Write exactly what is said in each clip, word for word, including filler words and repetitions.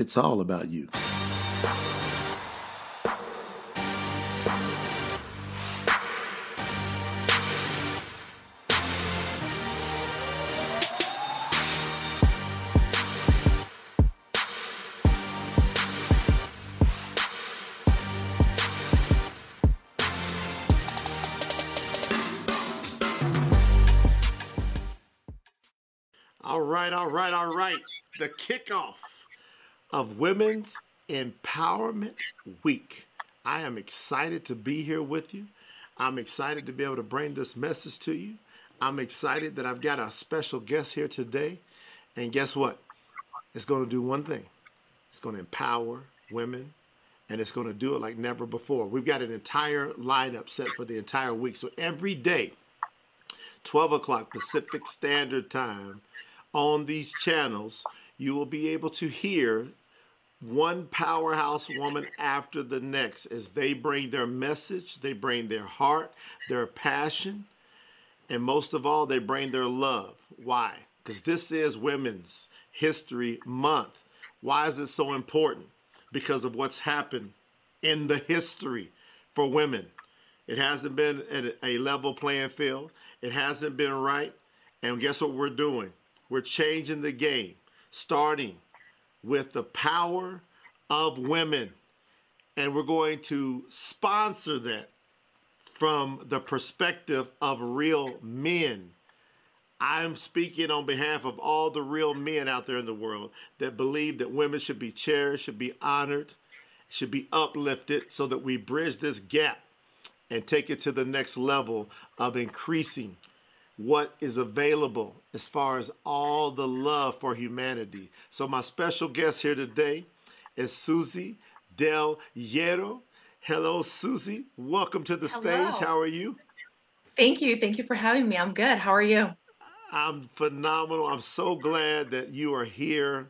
It's all about you. All right, all right, all right. The kickoff of Women's Empowerment Week. I am excited to be here with you. I'm excited to be able to bring this message to you. I'm excited that I've got a special guest here today. And guess what? It's going to do one thing. It's going to empower women, and it's going to do it like never before. We've got an entire lineup set for the entire week. So every day, twelve o'clock Pacific Standard Time, on these channels, you will be able to hear one powerhouse woman after the next as they bring their message, they bring their heart, their passion, and most of all, they bring their love. Why? Because this is Women's History Month. Why is it so important? Because of what's happened in the history for women. It hasn't been at a level playing field. It hasn't been right. And guess what we're doing? We're changing the game, starting with the power of women. And we're going to sponsor that from the perspective of real men. I'm speaking on behalf of all the real men out there in the world that believe that women should be cherished, should be honored, should be uplifted, so that we bridge this gap and take it to the next level of increasing what is available as far as all the love for humanity. So my special guest here today is Susie Del Hierro. Hello, Susie. Welcome to the Hello. Stage. How are you? Thank you. Thank you for having me. I'm good. How are you? I'm phenomenal. I'm so glad that you are here.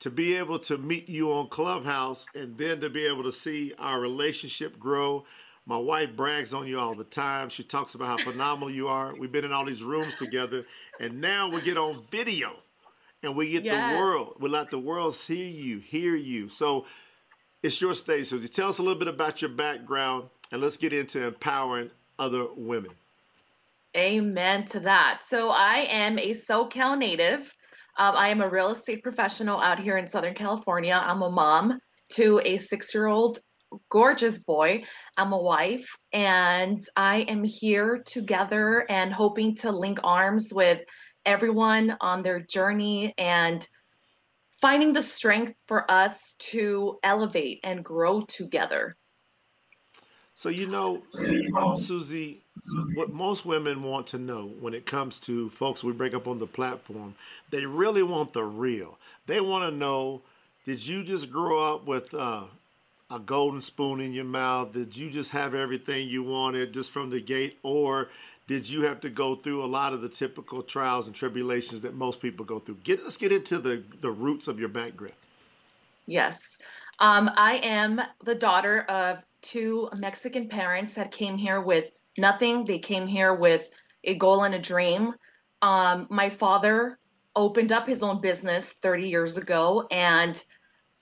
To be able to meet you on Clubhouse and then to be able to see our relationship grow. My wife brags on you all the time. She talks about how phenomenal you are. We've been in all these rooms together, and now we get on video, and we get yes. the world. We let the world see you, hear you. So it's your stage, Susie. Tell us a little bit about your background, and let's get into empowering other women. Amen to that. So I am a SoCal native. Um, I am a real estate professional out here in Southern California. I'm a mom to a six-year-old gorgeous boy. I'm a wife, and I am here together and hoping to link arms with everyone on their journey and finding the strength for us to elevate and grow together. So, you know, Susie, what most women want to know when it comes to folks we bring up on the platform, they really want the real. They want to know, did you just grow up with uh a golden spoon in your mouth? Did you just have everything you wanted just from the gate? Or did you have to go through a lot of the typical trials and tribulations that most people go through? Get, let's get into the, the roots of your background. Yes. Um, I am the daughter of two Mexican parents that came here with nothing. They came here with a goal and a dream. Um, my father opened up his own business thirty years ago. And,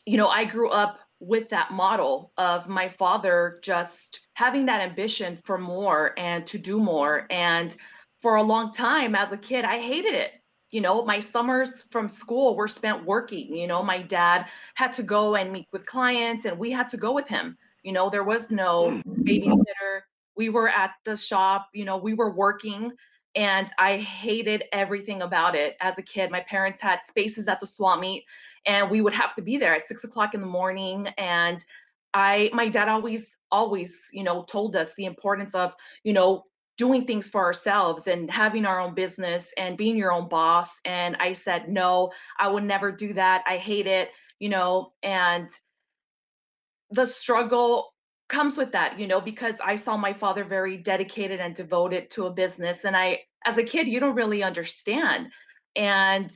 you know, I grew up with that model of my father just having that ambition for more and to do more. And for a long time as a kid, I hated it. You know, my summers from school were spent working. You know, my dad had to go and meet with clients, and we had to go with him. You know, there was no babysitter. We were at the shop, you know, we were working, and I hated everything about it as a kid. My parents had spaces at the swap meet, and we would have to be there at six o'clock in the morning. And I, my dad always, always, you know, told us the importance of, you know, doing things for ourselves and having our own business and being your own boss. And I said, no, I would never do that. I hate it, you know, and the struggle comes with that, you know, because I saw my father very dedicated and devoted to a business. And I, as a kid, you don't really understand. And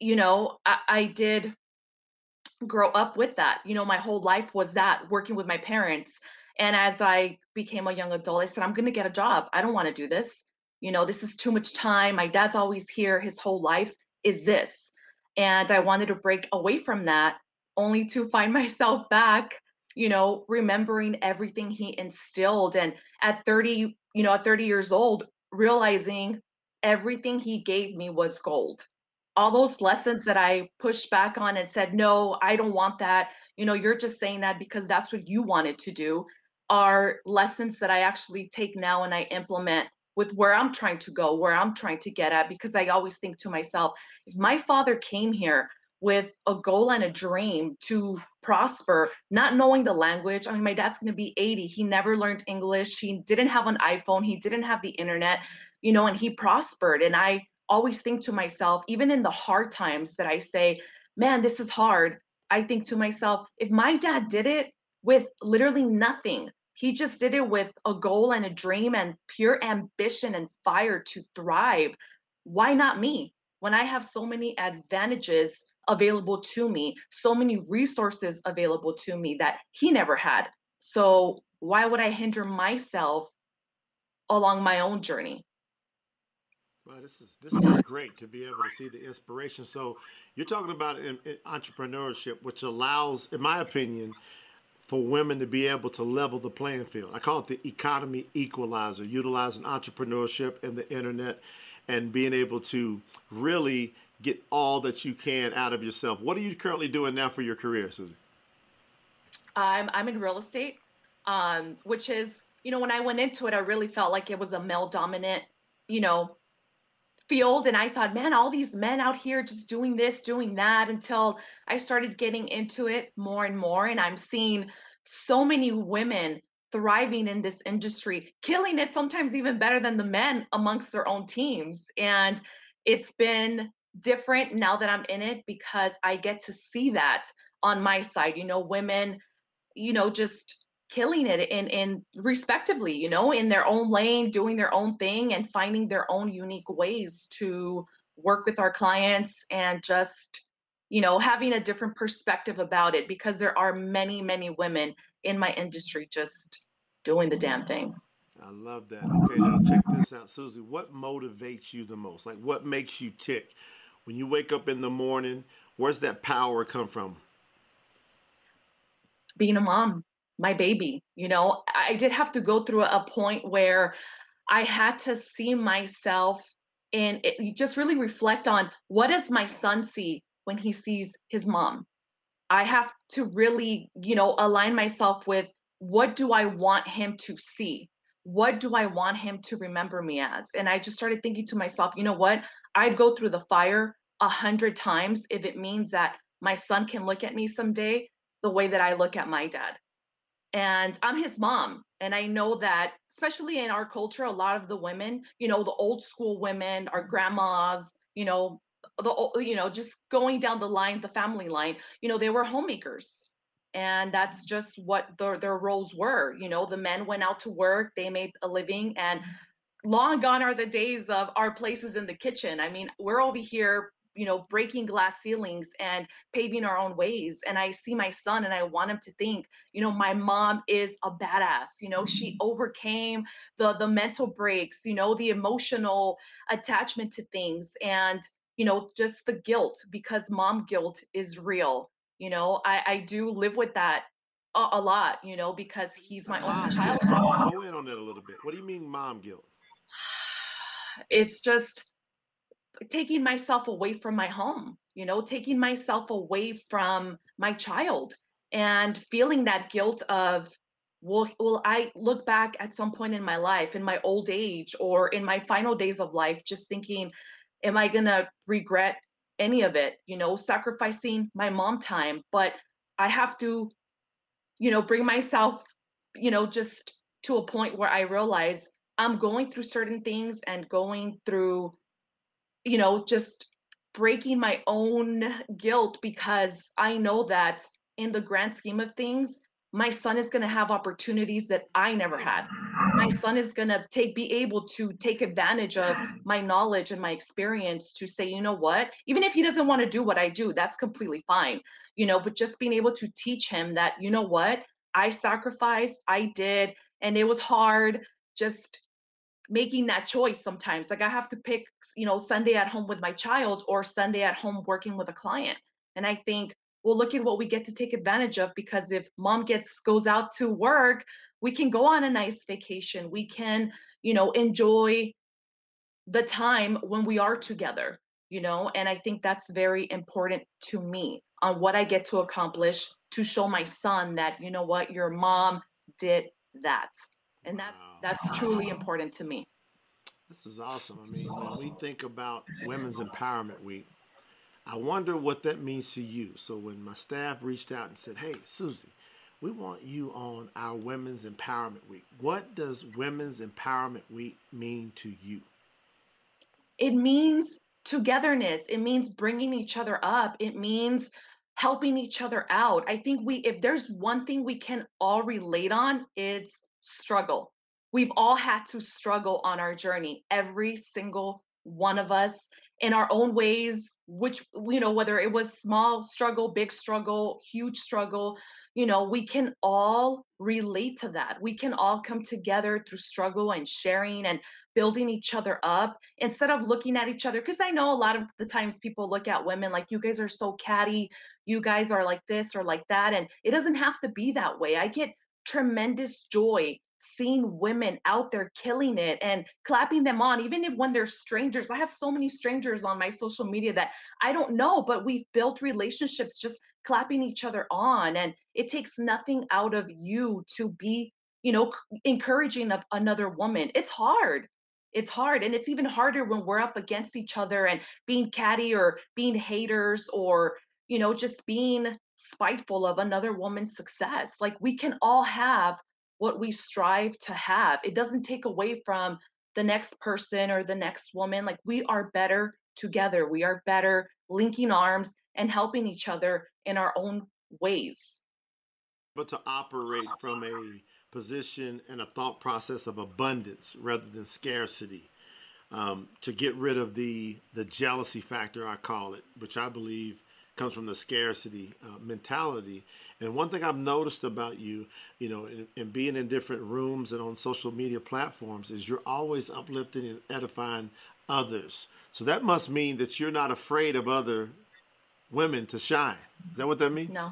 you know, I, I did grow up with that. You know, my whole life was that, working with my parents. And as I became a young adult, I said, I'm going to get a job. I don't want to do this. You know, this is too much time. My dad's always here. His whole life is this. And I wanted to break away from that only to find myself back, you know, remembering everything he instilled. And at thirty, you know, at thirty years old, realizing everything he gave me was gold. All those lessons that I pushed back on and said, no, I don't want that. You know, you're just saying that because that's what you wanted to do, are lessons that I actually take now and I implement with where I'm trying to go, where I'm trying to get at, because I always think to myself, if my father came here with a goal and a dream to prosper, not knowing the language, I mean, my dad's going to be eighty. He never learned English. He didn't have an iPhone. He didn't have the internet, you know, and he prospered. And I always think to myself, even in the hard times that I say, man, this is hard, I think to myself, if my dad did it with literally nothing, he just did it with a goal and a dream and pure ambition and fire to thrive, why not me? When I have so many advantages available to me, so many resources available to me that he never had. So why would I hinder myself along my own journey? Well, this is this is great to be able to see the inspiration. So you're talking about in, in entrepreneurship, which allows, in my opinion, for women to be able to level the playing field. I call it the economy equalizer, utilizing entrepreneurship and the internet and being able to really get all that you can out of yourself. What are you currently doing now for your career, Susie? I'm, I'm in real estate, um, which is, you know, when I went into it, I really felt like it was a male dominant, you know, field. And I thought, man, all these men out here just doing this, doing that, until I started getting into it more and more. And I'm seeing so many women thriving in this industry, killing it, sometimes even better than the men amongst their own teams. And it's been different now that I'm in it, because I get to see that on my side, you know, women, you know, just killing it in, in respectively, you know, in their own lane, doing their own thing and finding their own unique ways to work with our clients and just, you know, having a different perspective about it, because there are many, many women in my industry just doing the damn thing. I love that. Okay, now check this out, Susie. What motivates you the most? Like, what makes you tick? When you wake up in the morning, where's that power come from? Being a mom, my baby. You know, I did have to go through a point where I had to see myself and just really reflect on, what does my son see when he sees his mom? I have to really, you know, align myself with, what do I want him to see? What do I want him to remember me as? And I just started thinking to myself, you know what? I'd go through the fire a hundred times if it means that my son can look at me someday the way that I look at my dad. And I'm his mom. And I know that, especially in our culture, a lot of the women, you know, the old school women, our grandmas, you know, the, you know, just going down the line, the family line, you know, they were homemakers. And that's just what their, their roles were. You know, the men went out to work, they made a living, and long gone are the days of our places in the kitchen. I mean, we're over here, you know, breaking glass ceilings and paving our own ways. And I see my son and I want him to think, you know, my mom is a badass. You know, she overcame the, the mental breaks, you know, the emotional attachment to things, and, you know, just the guilt, because mom guilt is real. You know, I, I do live with that a, a lot, you know, because he's my mom only child. Guilt. Go in on that a little bit. What do you mean mom guilt? It's just taking myself away from my home, you know, taking myself away from my child and feeling that guilt of, will, will I look back at some point in my life, in my old age or in my final days of life, just thinking, am I going to regret any of it, you know, sacrificing my mom time? But I have to, you know, bring myself, you know, just to a point where I realize I'm going through certain things and going through, you know, just breaking my own guilt, because I know that in the grand scheme of things, my son is going to have opportunities that I never had. My son is going to take, be able to take advantage of my knowledge and my experience to say, you know what, even if he doesn't want to do what I do, that's completely fine. You know, but just being able to teach him that, you know what, I sacrificed, I did, and it was hard, just making that choice sometimes. Like I have to pick, you know, Sunday at home with my child or Sunday at home working with a client. And I think well, look at what we get to take advantage of, because if mom gets goes out to work, we can go on a nice vacation. We can, you know, enjoy the time when we are together, you know, and I think that's very important to me on what I get to accomplish, to show my son that, you know what, your mom did that. And that's, wow. that's truly important to me. This is awesome. I mean, when we think about Women's Empowerment Week, I wonder what that means to you. So when my staff reached out and said, hey, Susie, we want you on our Women's Empowerment Week, what does Women's Empowerment Week mean to you? It means togetherness. It means bringing each other up. It means helping each other out. I think we, if there's one thing we can all relate on, it's struggle. We've all had to struggle on our journey, every single one of us, in our own ways, which, you know, whether it was small struggle, big struggle, huge struggle, you know, we can all relate to that. We can all come together through struggle and sharing and building each other up instead of looking at each other. Because I know a lot of the times people look at women like, you guys are so catty, you guys are like this or like that. And it doesn't have to be that way. I get tremendous joy seeing women out there killing it and clapping them on, even if when they're strangers. I have so many strangers on my social media that I don't know, but we've built relationships just clapping each other on. And it takes nothing out of you to be, you know, encouraging of another woman. It's hard. It's hard. And it's even harder when we're up against each other and being catty or being haters or, you know, just being spiteful of another woman's success. Like, we can all have what we strive to have. It doesn't take away from the next person or the next woman. Like, we are better together. We are better linking arms and helping each other in our own ways. But to operate from a position and a thought process of abundance rather than scarcity, um, to get rid of the, the jealousy factor, I call it, which I believe comes from the scarcity uh, mentality. And one thing I've noticed about you, you know, in, in being in different rooms and on social media platforms, is you're always uplifting and edifying others. So that must mean that you're not afraid of other women to shine. Is that what that means? No.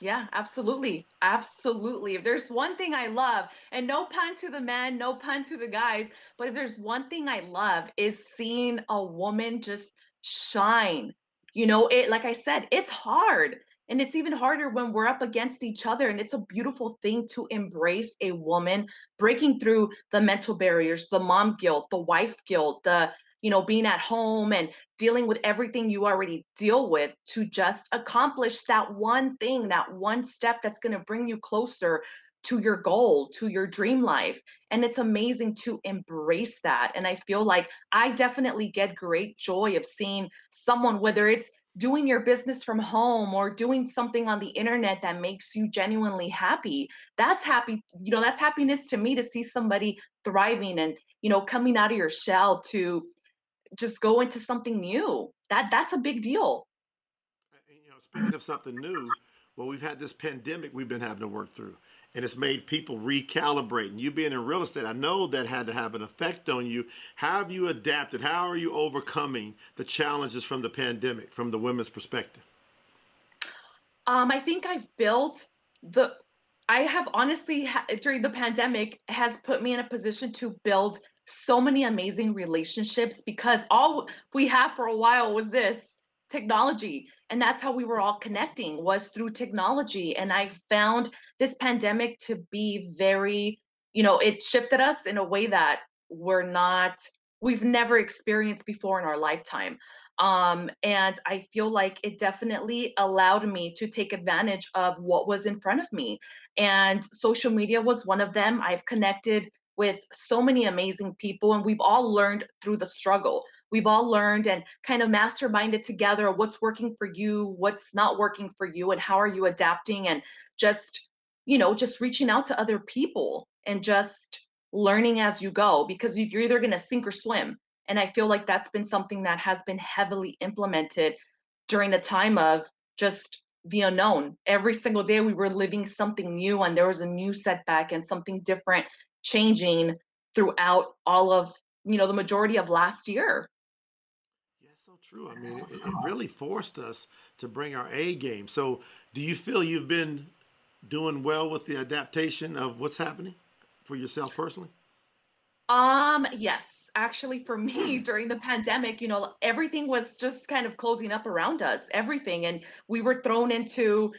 Yeah, absolutely. Absolutely. If there's one thing I love, and no pun to the men, no pun to the guys, but if there's one thing I love is seeing a woman just shine. You know, it, like I said, it's hard, and it's even harder when we're up against each other. And it's a beautiful thing to embrace a woman breaking through the mental barriers, the mom guilt, the wife guilt, the, you know, being at home and dealing with everything you already deal with, to just accomplish that one thing, that one step that's going to bring you closer to your goal, to your dream life. And it's amazing to embrace that. And I feel like I definitely get great joy of seeing someone, whether it's doing your business from home or doing something on the internet that makes you genuinely happy. That's happy, you know, that's happiness to me, to see somebody thriving and, you know, coming out of your shell to just go into something new. That that's a big deal. You know, speaking of something new, well, we've had this pandemic we've been having to work through, and it's made people recalibrate. And you being in real estate, I know that had to have an effect on you. How have you adapted? How are you overcoming the challenges from the pandemic from the women's perspective? Um, I think I've built the, I have honestly, during the pandemic, has put me in a position to build so many amazing relationships, because all we have for a while was this technology. And that's how we were all connecting, was through technology. And I found this pandemic to be very, you know, it shifted us in a way that we're not, we've never experienced before in our lifetime. Um, and I feel like it definitely allowed me to take advantage of what was in front of me. And social media was one of them. I've connected with so many amazing people, and we've all learned through the struggle. We've all learned and kind of masterminded together what's working for you, what's not working for you, and how are you adapting, and just, you know, just reaching out to other people and just learning as you go, because you're either going to sink or swim. And I feel like that's been something that has been heavily implemented during the time of just the unknown. Every single day we were living something new, and there was a new setback and something different changing throughout all of, you know, the majority of last year. So true. I mean, it, it really forced us to bring our A game. So do you feel you've been doing well with the adaptation of what's happening for yourself personally? Um, yes, actually for me during the pandemic, you know, everything was just kind of closing up around us, everything. And we were thrown into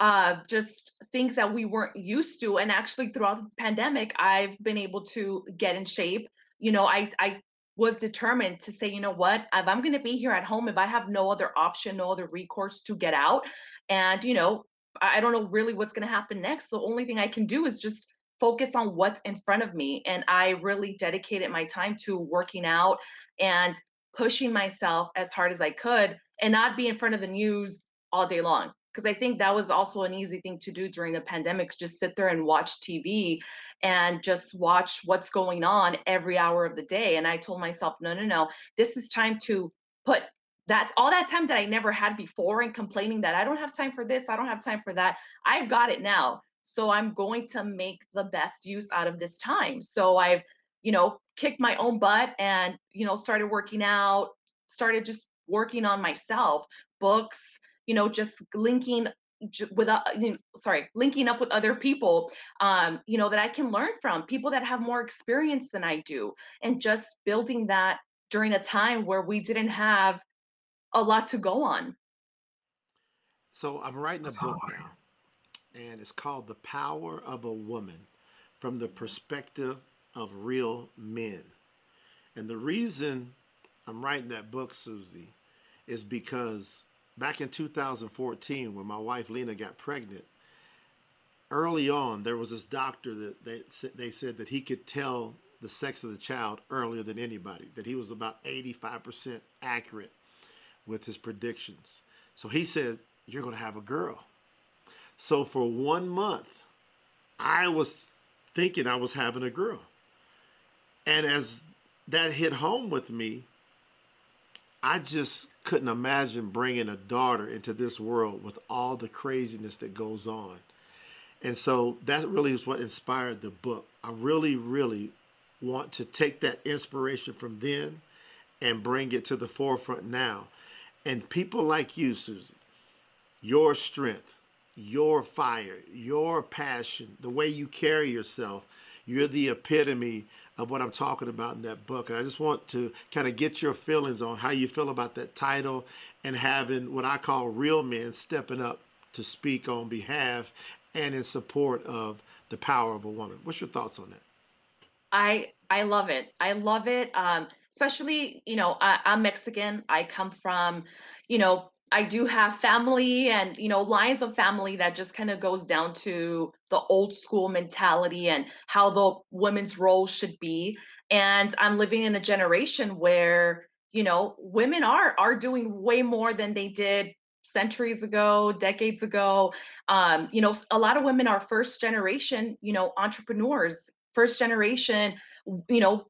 uh, just things that we weren't used to. And actually throughout the pandemic, I've been able to get in shape. You know, I, I was determined to say, you know what, if I'm going to be here at home, if I have no other option, no other recourse to get out, and, you know, I don't know really what's going to happen next. The only thing I can do is just focus on what's in front of me. And I really dedicated my time to working out and pushing myself as hard as I could and not be in front of the news all day long. Because I think that was also an easy thing to do during the pandemic, just sit there and watch T V and just watch what's going on every hour of the day. And I told myself, no, no, no, this is time to put that all that time that I never had before and complaining that I don't have time for this, I don't have time for that. I've got it now. So I'm going to make the best use out of this time. So I've, you know, kicked my own butt and, you know, started working out, started just working on myself, books, you know, just linking with, uh, sorry, linking up with other people, um, you know, that I can learn from, people that have more experience than I do, and just building that during a time where we didn't have a lot to go on. So I'm writing a book now, and it's called The Power of a Woman, from the perspective of real men. And the reason I'm writing that book, Susie, is because back in two thousand fourteen, when my wife Lena got pregnant, early on, there was this doctor that they, they said that he could tell the sex of the child earlier than anybody, that he was about eighty-five percent accurate with his predictions. So he said, you're going to have a girl. So for one month, I was thinking I was having a girl. And as that hit home with me, I just couldn't imagine bringing a daughter into this world with all the craziness that goes on. And so that really is what inspired the book. I really, really want to take that inspiration from then and bring it to the forefront now. And people like you, Susie, your strength, your fire, your passion, the way you carry yourself, you're the epitome of what I'm talking about in that book. And I just want to kind of get your feelings on how you feel about that title and having what I call real men stepping up to speak on behalf and in support of the power of a woman. What's your thoughts on that? I I love it. I love it. Um, especially, you know, I, I'm Mexican. I come from, you know, I do have family and, you know, lines of family that just kind of goes down to the old school mentality and how the women's role should be. And I'm living in a generation where, you know, women are are doing way more than they did centuries ago, decades ago. Um, you know, a lot of women are first generation, you know, entrepreneurs, first generation, you know,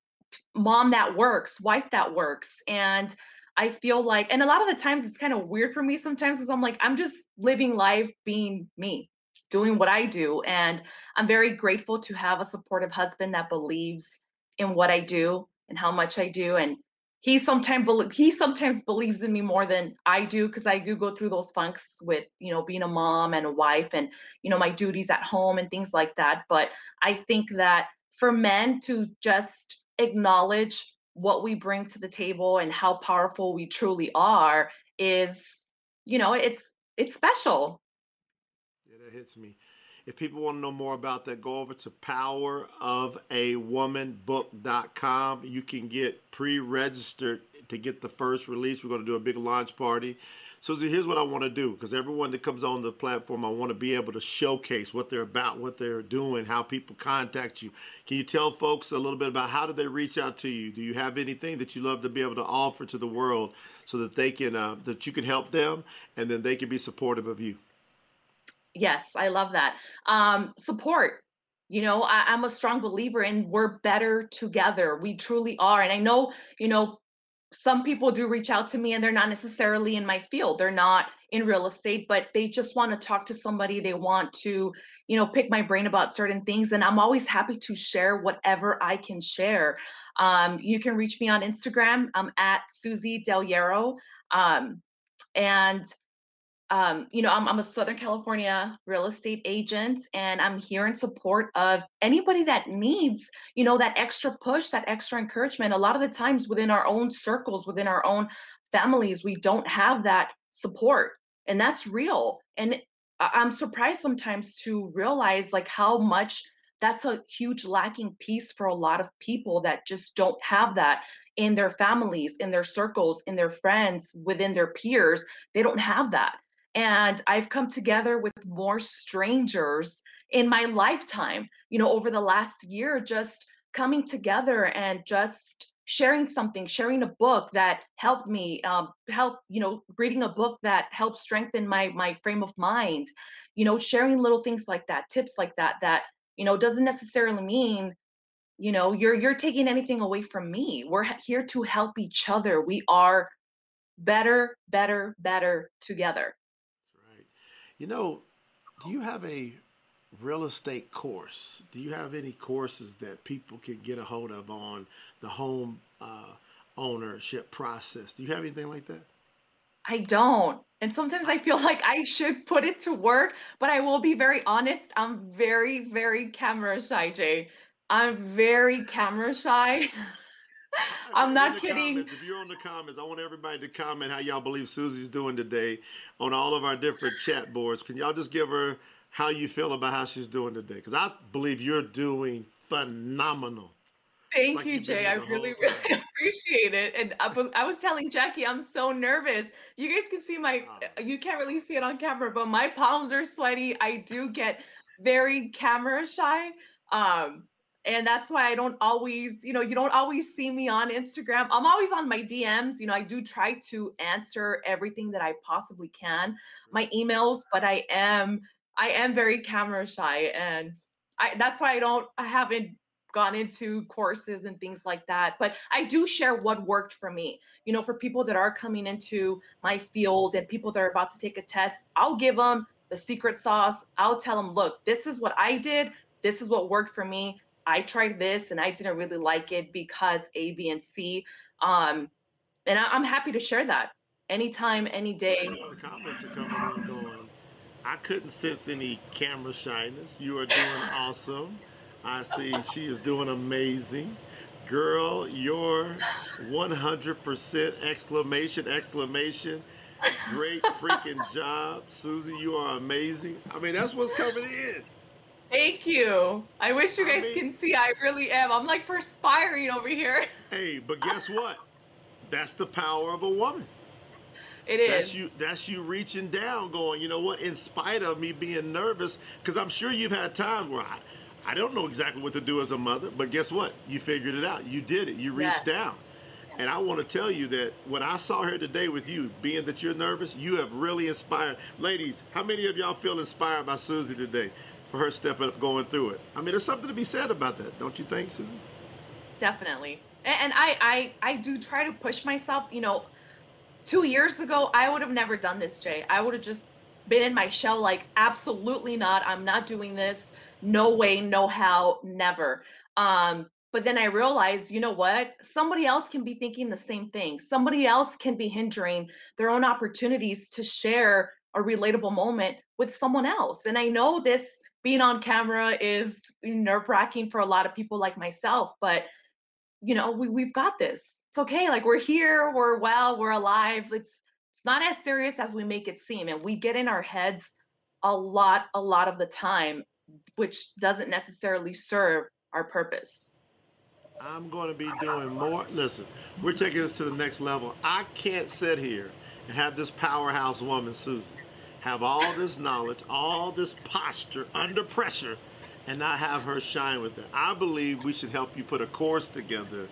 mom that works, wife that works. And I feel like, and a lot of the times it's kind of weird for me sometimes because I'm like, I'm just living life being me, doing what I do. And I'm very grateful to have a supportive husband that believes in what I do and how much I do. And he sometimes, he sometimes believes in me more than I do, because I do go through those funks with, you know, being a mom and a wife and, you know, my duties at home and things like that. But I think that for men to just acknowledge what we bring to the table and how powerful we truly are is, you know, it's it's special. Yeah, that hits me. If people want to know more about that, go over to power of a woman book dot com. You can get pre-registered to get the first release. We're going to do a big launch party. Susie, here's what I want to do, because everyone that comes on the platform, I want to be able to showcase what they're about, what they're doing, how people contact you. Can you tell folks a little bit about how do they reach out to you? Do you have anything that you love to be able to offer to the world so that they can, uh, that you can help them and then they can be supportive of you? Yes, I love that. Um, support. You know, I, I'm a strong believer in we're better together. We truly are. And I know, you know, some people do reach out to me and they're not necessarily in my field. They're not in real estate, but they just want to talk to somebody. They want to, you know, pick my brain about certain things. And I'm always happy to share whatever I can share. Um, you can reach me on Instagram. I'm at Susie Del Hierro. Um, and um, you know, I'm, I'm a Southern California real estate agent, and I'm here in support of anybody that needs, you know, that extra push, that extra encouragement. A lot of the times within our own circles, within our own families, we don't have that support, and that's real. And I'm surprised sometimes to realize like how much that's a huge lacking piece for a lot of people that just don't have that in their families, in their circles, in their friends, within their peers. They don't have that. And I've come together with more strangers in my lifetime, you know, over the last year, just coming together and just sharing something, sharing a book that helped me, um, help, you know, reading a book that helped strengthen my my frame of mind, you know, sharing little things like that, tips like that, that, you know, doesn't necessarily mean, you know, you're you're taking anything away from me. We're here to help each other. We are better, better, better together. That's right. You know, do you have a real estate course? Do you have any courses that people can get a hold of on the home uh, ownership process? Do you have anything like that? I don't. And sometimes I feel like I should put it to work, but I will be very honest. I'm very, very camera shy, Jay. I'm very camera shy. I'm not kidding. Comments, if you're on the comments, I want everybody to comment how y'all believe Susie's doing today on all of our different chat boards. Can y'all just give her how you feel about how she's doing today? Because I believe you're doing phenomenal. Thank like you, Jay. I really, really time. appreciate it. And I was, I was telling Jackie, I'm so nervous. You guys can see my, you can't really see it on camera, but my palms are sweaty. I do get very camera shy. Um, and that's why I don't always, you know, you don't always see me on Instagram. I'm always on my D Ms. You know, I do try to answer everything that I possibly can, my emails, but I am, I am very camera shy. And I, that's why I don't, I haven't gone into courses and things like that, but I do share what worked for me. You know, for people that are coming into my field and people that are about to take a test, I'll give them the secret sauce. I'll tell them, look, this is what I did. This is what worked for me. I tried this and I didn't really like it because A, B, and C. Um, and I, I'm happy to share that anytime, any day. The comments are coming on going, I couldn't sense any camera shyness. You are doing awesome. I see she is doing amazing. Girl, you're one hundred percent exclamation, exclamation. Great freaking job. Susie, you are amazing. I mean, that's what's coming in. Thank you. I wish you guys I mean, can see I really am. I'm like perspiring over here. Hey, but guess what? That's the power of a woman. It is. That's you, that's you reaching down going, you know what, in spite of me being nervous, because I'm sure you've had times where I, I don't know exactly what to do as a mother, but guess what? You figured it out. You did it. You reached yes. down. And I want to tell you that what I saw here today with you, being that you're nervous, you have really inspired. Ladies, how many of y'all feel inspired by Susie today for her stepping up, going through it? I mean, there's something to be said about that, don't you think, Susie? Definitely. And I, I, I do try to push myself. You know, two years ago, I would have never done this, Jay. I would have just been in my shell like, absolutely not. I'm not doing this. No way, no how, never. Um, but then I realized, you know what? Somebody else can be thinking the same thing. Somebody else can be hindering their own opportunities to share a relatable moment with someone else. And I know this being on camera is nerve-wracking for a lot of people like myself, but you know, we, we've got this. It's okay. Like, we're here, we're well, we're alive. It's, it's not as serious as we make it seem. And we get in our heads a lot, a lot of the time, which doesn't necessarily serve our purpose. I'm going to be doing more. Listen, we're taking this to the next level. I can't sit here and have this powerhouse woman, Susie, have all this knowledge, all this posture under pressure, and not have her shine with it. I believe we should help you put a course together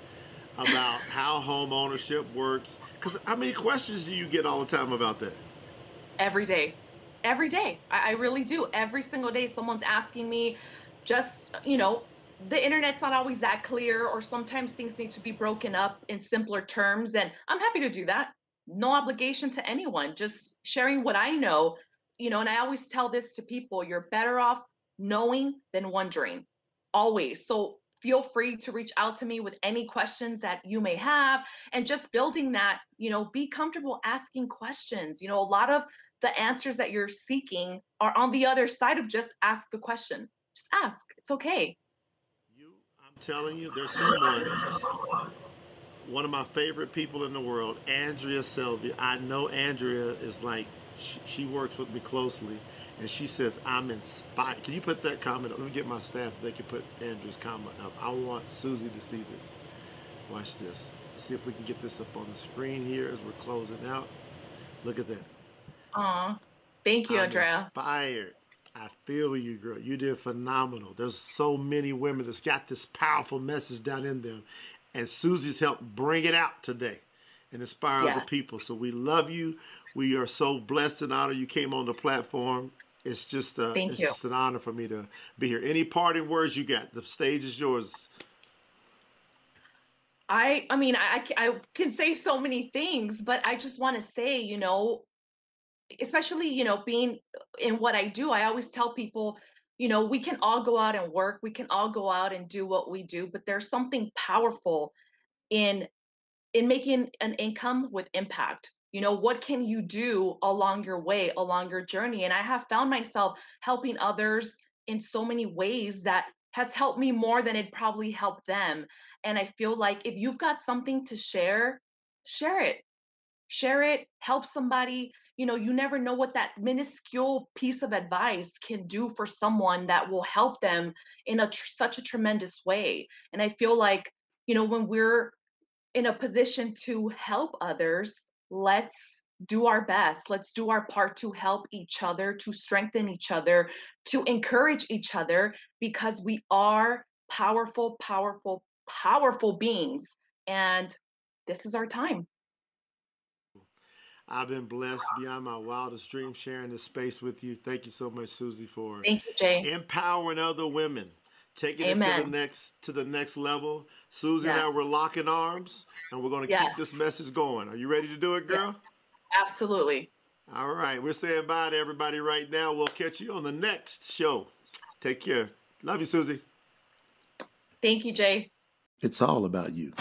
about how home ownership works. Because how many questions do you get all the time about that? Every day. Every day. I, I really do. Every single day, someone's asking me, just, you know, the internet's not always that clear, or sometimes things need to be broken up in simpler terms. And I'm happy to do that. No obligation to anyone, just sharing what I know, you know, and I always tell this to people, you're better off knowing than wondering, always. So feel free to reach out to me with any questions that you may have, and just building that, you know, be comfortable asking questions. You know, a lot of the answers that you're seeking are on the other side of just ask the question. Just ask. It's okay. You, I'm telling you, there's someone, one of my favorite people in the world, Andrea Selvia. I know Andrea is like, she, she works with me closely, and she says, I'm inspired. Can you put that comment up? Let me get my staff, they can put Andrea's comment up. I want Susie to see this. Watch this. Let's see if we can get this up on the screen here as we're closing out. Look at that. Aw, thank you, I'm Andrea. Inspired. I feel you, girl. You did phenomenal. There's so many women that's got this powerful message down in them, and Susie's helped bring it out today and inspire yes. other people. So we love you. We are so blessed and honored you came on the platform. It's just uh, it's you. just an honor for me to be here. Any parting words you got? The stage is yours. I I mean, I, I can say so many things, but I just want to say, you know, especially, you know, being in what I do, I always tell people, you know, we can all go out and work. We can all go out and do what we do, but there's something powerful in in making an income with impact. You know, what can you do along your way, along your journey? And I have found myself helping others in so many ways that has helped me more than it probably helped them. And I feel like if you've got something to share, share it. Share it, help somebody. You know, you never know what that minuscule piece of advice can do for someone that will help them in a tr- such a tremendous way. And I feel like, you know, when we're in a position to help others, let's do our best. Let's do our part to help each other, to strengthen each other, to encourage each other, because we are powerful, powerful, powerful beings. And this is our time. I've been blessed beyond my wildest dream sharing this space with you. Thank you so much, Susie, for Thank you, Jay. empowering other women, taking Amen. it to the next to the next level. Susie yes. and I, we're locking arms, and we're going to yes. keep this message going. Are you ready to do it, girl? Yes. Absolutely. All right. We're saying bye to everybody right now. We'll catch you on the next show. Take care. Love you, Susie. Thank you, Jay. It's all about you.